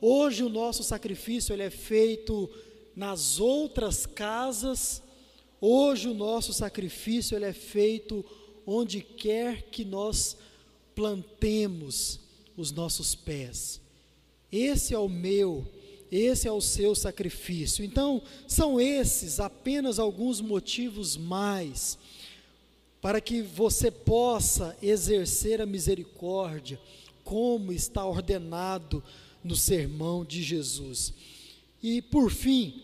Hoje o nosso sacrifício, ele é feito nas outras casas. Hoje o nosso sacrifício, ele é feito onde quer que nós plantemos os nossos pés. Esse é o meu, esse é o seu sacrifício. Então, são esses apenas alguns motivos mais para que você possa exercer a misericórdia, como está ordenado no sermão de Jesus. E, por fim,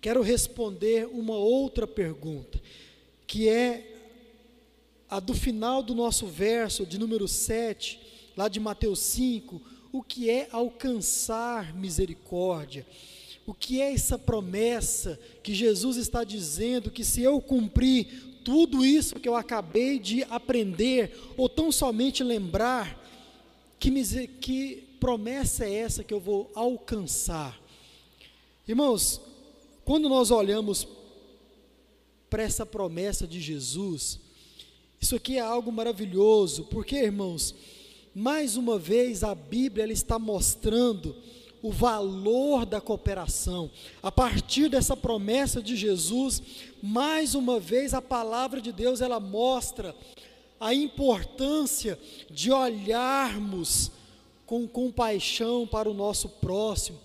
quero responder uma outra pergunta, que é a do final do nosso verso, de número 7, lá de Mateus 5, o que é alcançar misericórdia? O que é essa promessa que Jesus está dizendo que se eu cumprir tudo isso que eu acabei de aprender, ou tão somente lembrar, que promessa é essa que eu vou alcançar? Irmãos, quando nós olhamos para essa promessa de Jesus, isso aqui é algo maravilhoso, porque, irmãos, mais uma vez a Bíblia ela está mostrando o valor da cooperação. A partir dessa promessa de Jesus, mais uma vez a palavra de Deus ela mostra a importância de olharmos com compaixão para o nosso próximo.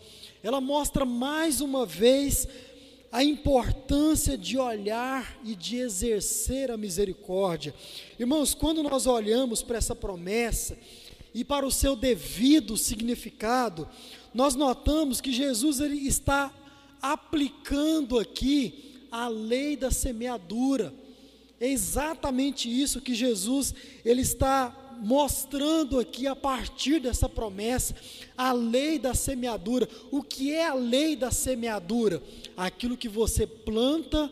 Ela mostra mais uma vez a importância de olhar e de exercer a misericórdia. Irmãos, quando nós olhamos para essa promessa e para o seu devido significado, nós notamos que Jesus ele está aplicando aqui a lei da semeadura. É exatamente isso que Jesus ele está mostrando aqui a partir dessa promessa, a lei da semeadura. O que é a lei da semeadura? Aquilo que você planta,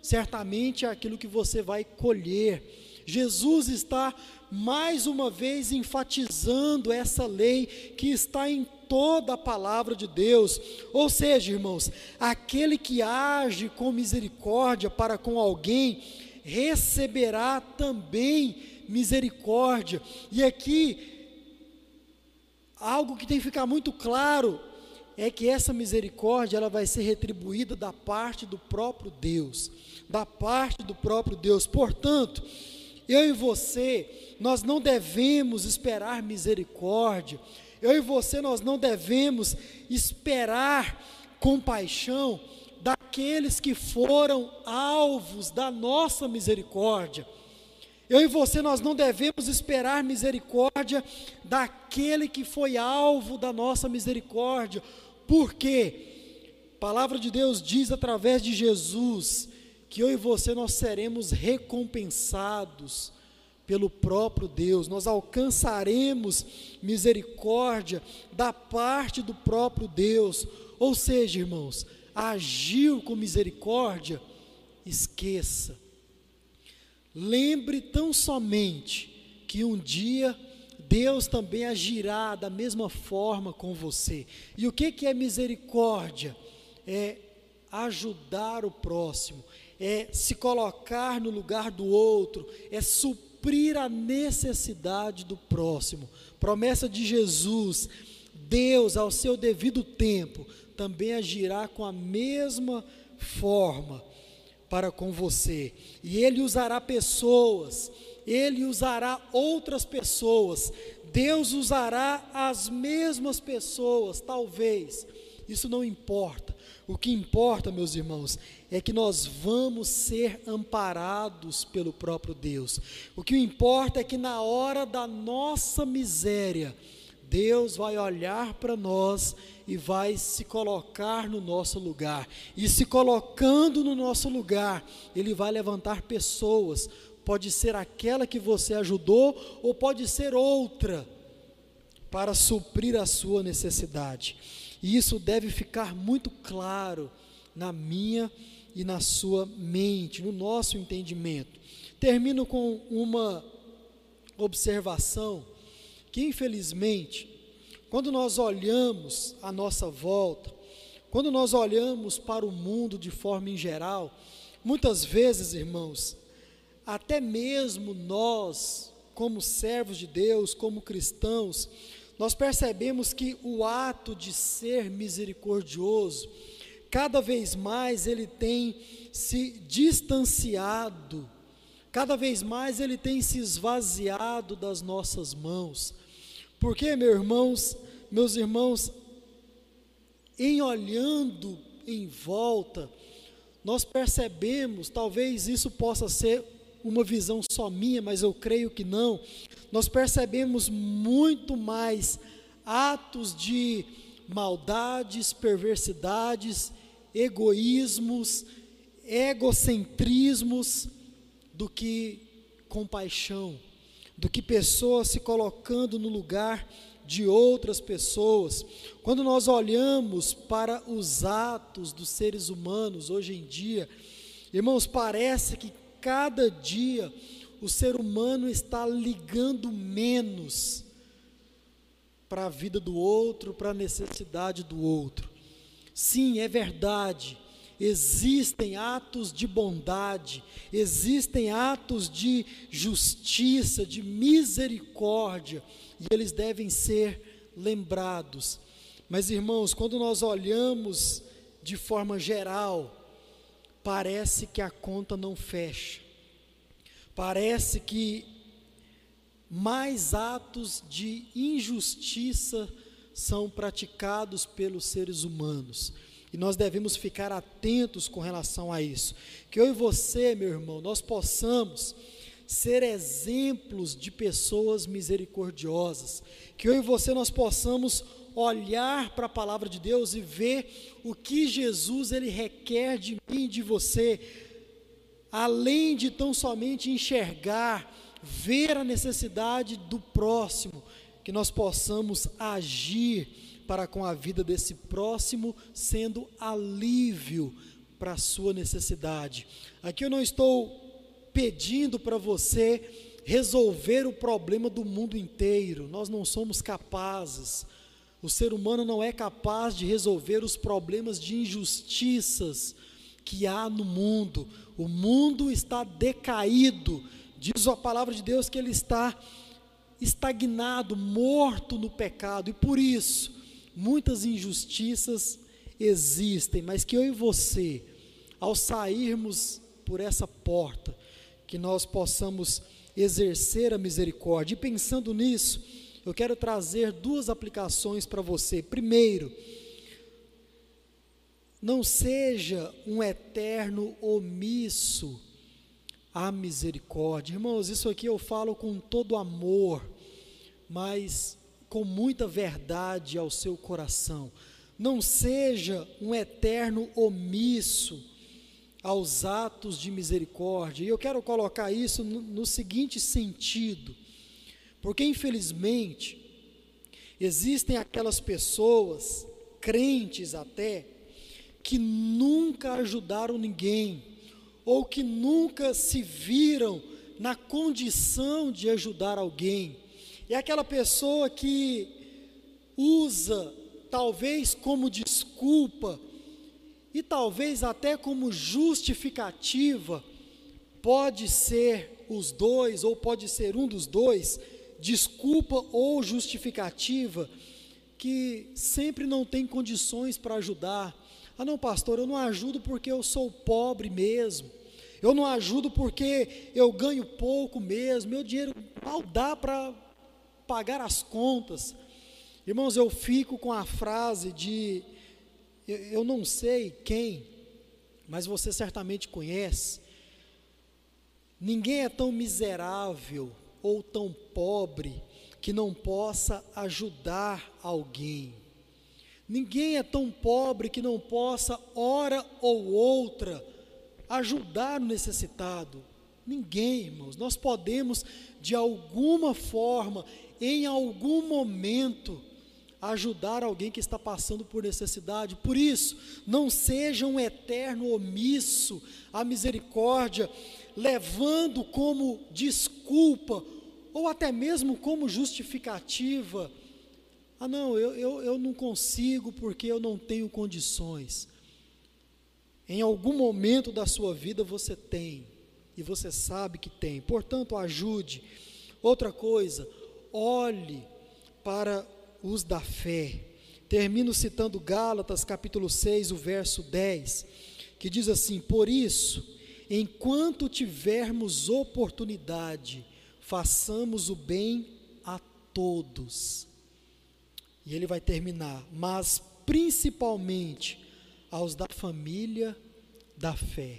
certamente é aquilo que você vai colher. Jesus está mais uma vez enfatizando essa lei que está em toda a palavra de Deus. Ou seja, irmãos, aquele que age com misericórdia para com alguém, receberá também misericórdia. E aqui algo que tem que ficar muito claro é que essa misericórdia ela vai ser retribuída da parte do próprio Deus, da parte do próprio Deus. Portanto, eu e você, nós não devemos esperar misericórdia. Eu e você, nós não devemos esperar compaixão daqueles que foram alvos da nossa misericórdia. Eu e você, nós não devemos esperar misericórdia daquele que foi alvo da nossa misericórdia. Por quê? A palavra de Deus diz através de Jesus que eu e você nós seremos recompensados pelo próprio Deus. Nós alcançaremos misericórdia da parte do próprio Deus. Ou seja, irmãos, agiu com misericórdia, esqueça. Lembre tão somente que um dia Deus também agirá da mesma forma com você. E o que é misericórdia? É ajudar o próximo, é se colocar no lugar do outro, é suprir a necessidade do próximo. Promessa de Jesus, Deus ao seu devido tempo também agirá com a mesma forma para com você, e Ele usará pessoas, Ele usará outras pessoas, Deus usará as mesmas pessoas, talvez, isso não importa. O que importa, meus irmãos, é que nós vamos ser amparados pelo próprio Deus. O que importa é que na hora da nossa miséria, Deus vai olhar para nós e vai se colocar no nosso lugar. E se colocando no nosso lugar, Ele vai levantar pessoas. Pode ser aquela que você ajudou ou pode ser outra para suprir a sua necessidade. E isso deve ficar muito claro na minha e na sua mente, no nosso entendimento. Termino com uma observação que infelizmente Quando nós olhamos à nossa volta, quando nós olhamos para o mundo de forma em geral, muitas vezes, irmãos, até mesmo nós, como servos de Deus, como cristãos, nós percebemos que o ato de ser misericordioso, cada vez mais ele tem se distanciado, cada vez mais ele tem se esvaziado das nossas mãos. Porque, meus irmãos, em olhando em volta, nós percebemos, talvez isso possa ser uma visão só minha, mas eu creio que não, nós percebemos muito mais atos de maldades, perversidades, egoísmos, egocentrismos, do que compaixão, do que pessoas se colocando no lugar de outras pessoas. Quando nós olhamos para os atos dos seres humanos hoje em dia, irmãos, parece que cada dia o ser humano está ligando menos para a vida do outro, para a necessidade do outro. Sim, é verdade, existem atos de bondade, existem atos de justiça, de misericórdia, e eles devem ser lembrados. Mas, irmãos, quando nós olhamos de forma geral, parece que a conta não fecha. Parece que mais atos de injustiça são praticados pelos seres humanos. E nós devemos ficar atentos com relação a isso. Que eu e você, meu irmão, nós possamos ser exemplos de pessoas misericordiosas. Que eu e você, nós possamos olhar para a palavra de Deus e ver o que Jesus, ele requer de mim e de você. Além de tão somente enxergar, ver a necessidade do próximo, que nós possamos agir para com a vida desse próximo, sendo alívio para a sua necessidade. Aqui eu não estou pedindo para você resolver o problema do mundo inteiro, nós não somos capazes, o ser humano não é capaz de resolver os problemas de injustiças que há no mundo. O mundo está decaído, diz a palavra de Deus que ele está estagnado, morto no pecado, e por isso muitas injustiças existem, mas que eu e você, ao sairmos por essa porta, que nós possamos exercer a misericórdia. E pensando nisso, eu quero trazer duas aplicações para você. Primeiro, não seja um eterno omisso à misericórdia. Irmãos, isso aqui eu falo com todo amor, mas com muita verdade ao seu coração. Não seja um eterno omisso aos atos de misericórdia. E eu quero colocar isso no seguinte sentido, porque infelizmente existem aquelas pessoas, crentes até, que nunca ajudaram ninguém, ou que nunca se viram na condição de ajudar alguém. É aquela pessoa que usa, talvez como desculpa, e talvez até como justificativa, pode ser os dois, ou pode ser um dos dois, desculpa ou justificativa, que sempre não tem condições para ajudar. Ah, não, pastor, eu não ajudo porque eu sou pobre mesmo. Eu não ajudo porque eu ganho pouco mesmo. Meu dinheiro mal dá para pagar as contas. Irmãos, eu fico com a frase de, eu não sei quem, mas você certamente conhece: ninguém é tão miserável ou tão pobre que não possa ajudar alguém. Ninguém é tão pobre que não possa, hora ou outra, ajudar o necessitado. Ninguém, irmãos. Nós podemos, de alguma forma, em algum momento, ajudar alguém que está passando por necessidade. Por isso, não seja um eterno omisso à misericórdia, levando como desculpa, ou até mesmo como justificativa, Ah, não, eu não consigo porque eu não tenho condições. Em algum momento da sua vida você tem, e você sabe que tem, portanto, ajude. Outra coisa, olhe para os da fé. Termino citando Gálatas, capítulo 6, o verso 10, que diz assim: por isso, enquanto tivermos oportunidade, façamos o bem a todos. E ele vai terminar, mas principalmente aos da família da fé.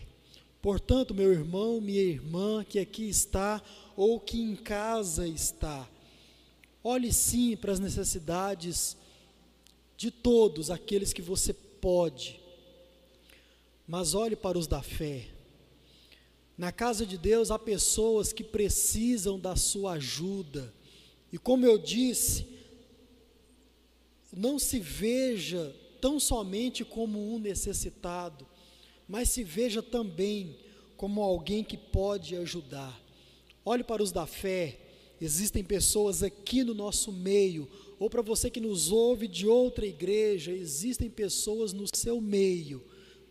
Portanto, meu irmão, minha irmã, que aqui está ou que em casa está, olhe sim para as necessidades de todos aqueles que você pode, mas olhe para os da fé. Na casa de Deus há pessoas que precisam da sua ajuda, e como eu disse, não se veja tão somente como um necessitado, mas se veja também como alguém que pode ajudar. Olhe para os da fé. Existem pessoas aqui no nosso meio, ou para você que nos ouve de outra igreja, existem pessoas no seu meio,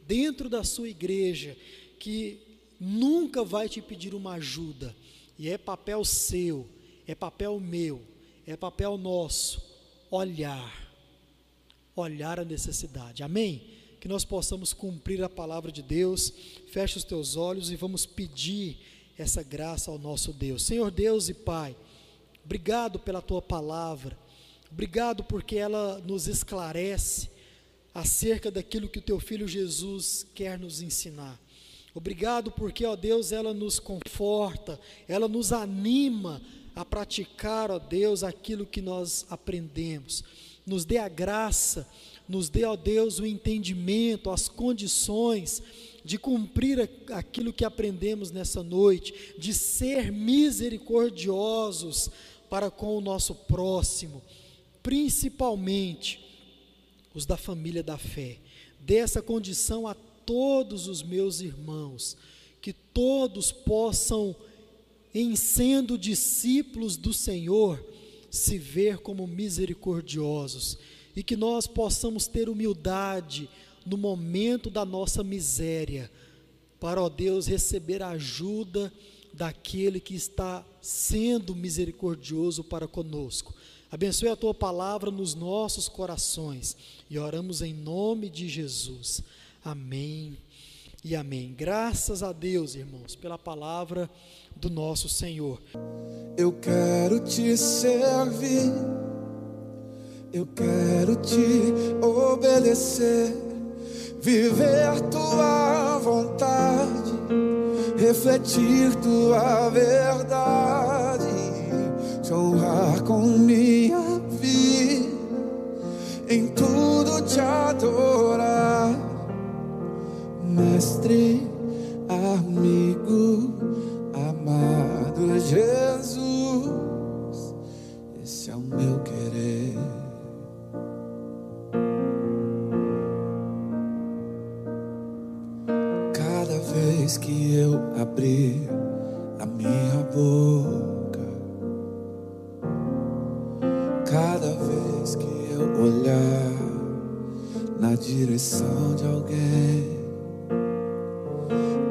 dentro da sua igreja, que nunca vai te pedir uma ajuda, e é papel seu, é papel meu, é papel nosso, olhar a necessidade. Amém? Que nós possamos cumprir a palavra de Deus. Feche os teus olhos e vamos pedir essa graça ao nosso Deus. Senhor Deus e Pai, obrigado pela tua palavra, obrigado porque ela nos esclarece acerca daquilo que o teu filho Jesus quer nos ensinar. Obrigado porque, ó Deus, ela nos conforta, ela nos anima a praticar, ó Deus, aquilo que nós aprendemos. Nos dê a graça, nos dê, ó Deus, o entendimento, as condições de cumprir aquilo que aprendemos nessa noite, de ser misericordiosos para com o nosso próximo, principalmente os da família da fé. Dê essa condição a todos os meus irmãos, que todos possam, em sendo discípulos do Senhor, se ver como misericordiosos, e que nós possamos ter humildade no momento da nossa miséria, para, ó Deus, receber a ajuda daquele que está sendo misericordioso para conosco. Abençoe a tua palavra nos nossos corações, e oramos em nome de Jesus. Amém e amém. Graças a Deus, irmãos, pela palavra do nosso Senhor. Eu quero te servir, eu quero te obedecer, viver tua vontade, refletir tua verdade, te honrar com minha vida, em tudo te adorar, mestre, amigo, amado Jesus, esse é o meu querer. Cada vez que eu abrir a minha boca, cada vez que eu olhar na direção de alguém,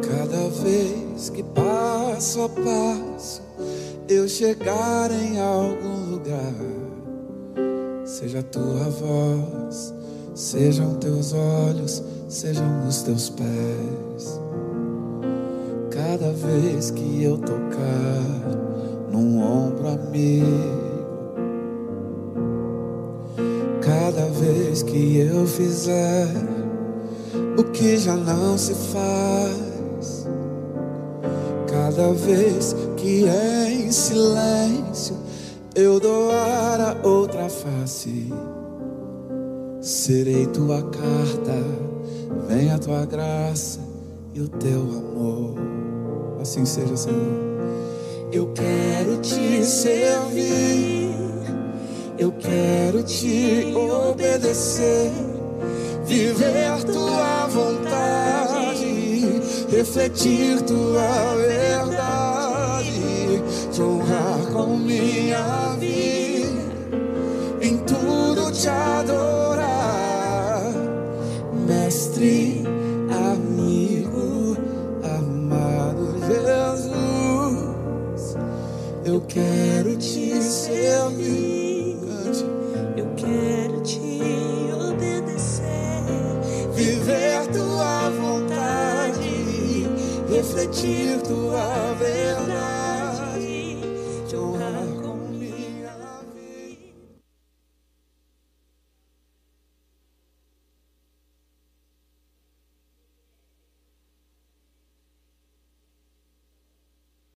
cada vez que passo a passo eu chegar em algum lugar, seja a tua voz, sejam teus olhos, sejam os teus pés. Cada vez que eu tocar num ombro amigo, cada vez que eu fizer o que já não se faz, cada vez que em silêncio eu doar a outra face, serei tua carta, vem a tua graça e o teu amor. Assim seja, Senhor. Eu quero te servir, eu quero te obedecer, viver tua vontade, refletir tua verdade, te honrar com minha vida, em tudo Eu quero te servir, eu quero te obedecer, viver tua vontade, refletir tua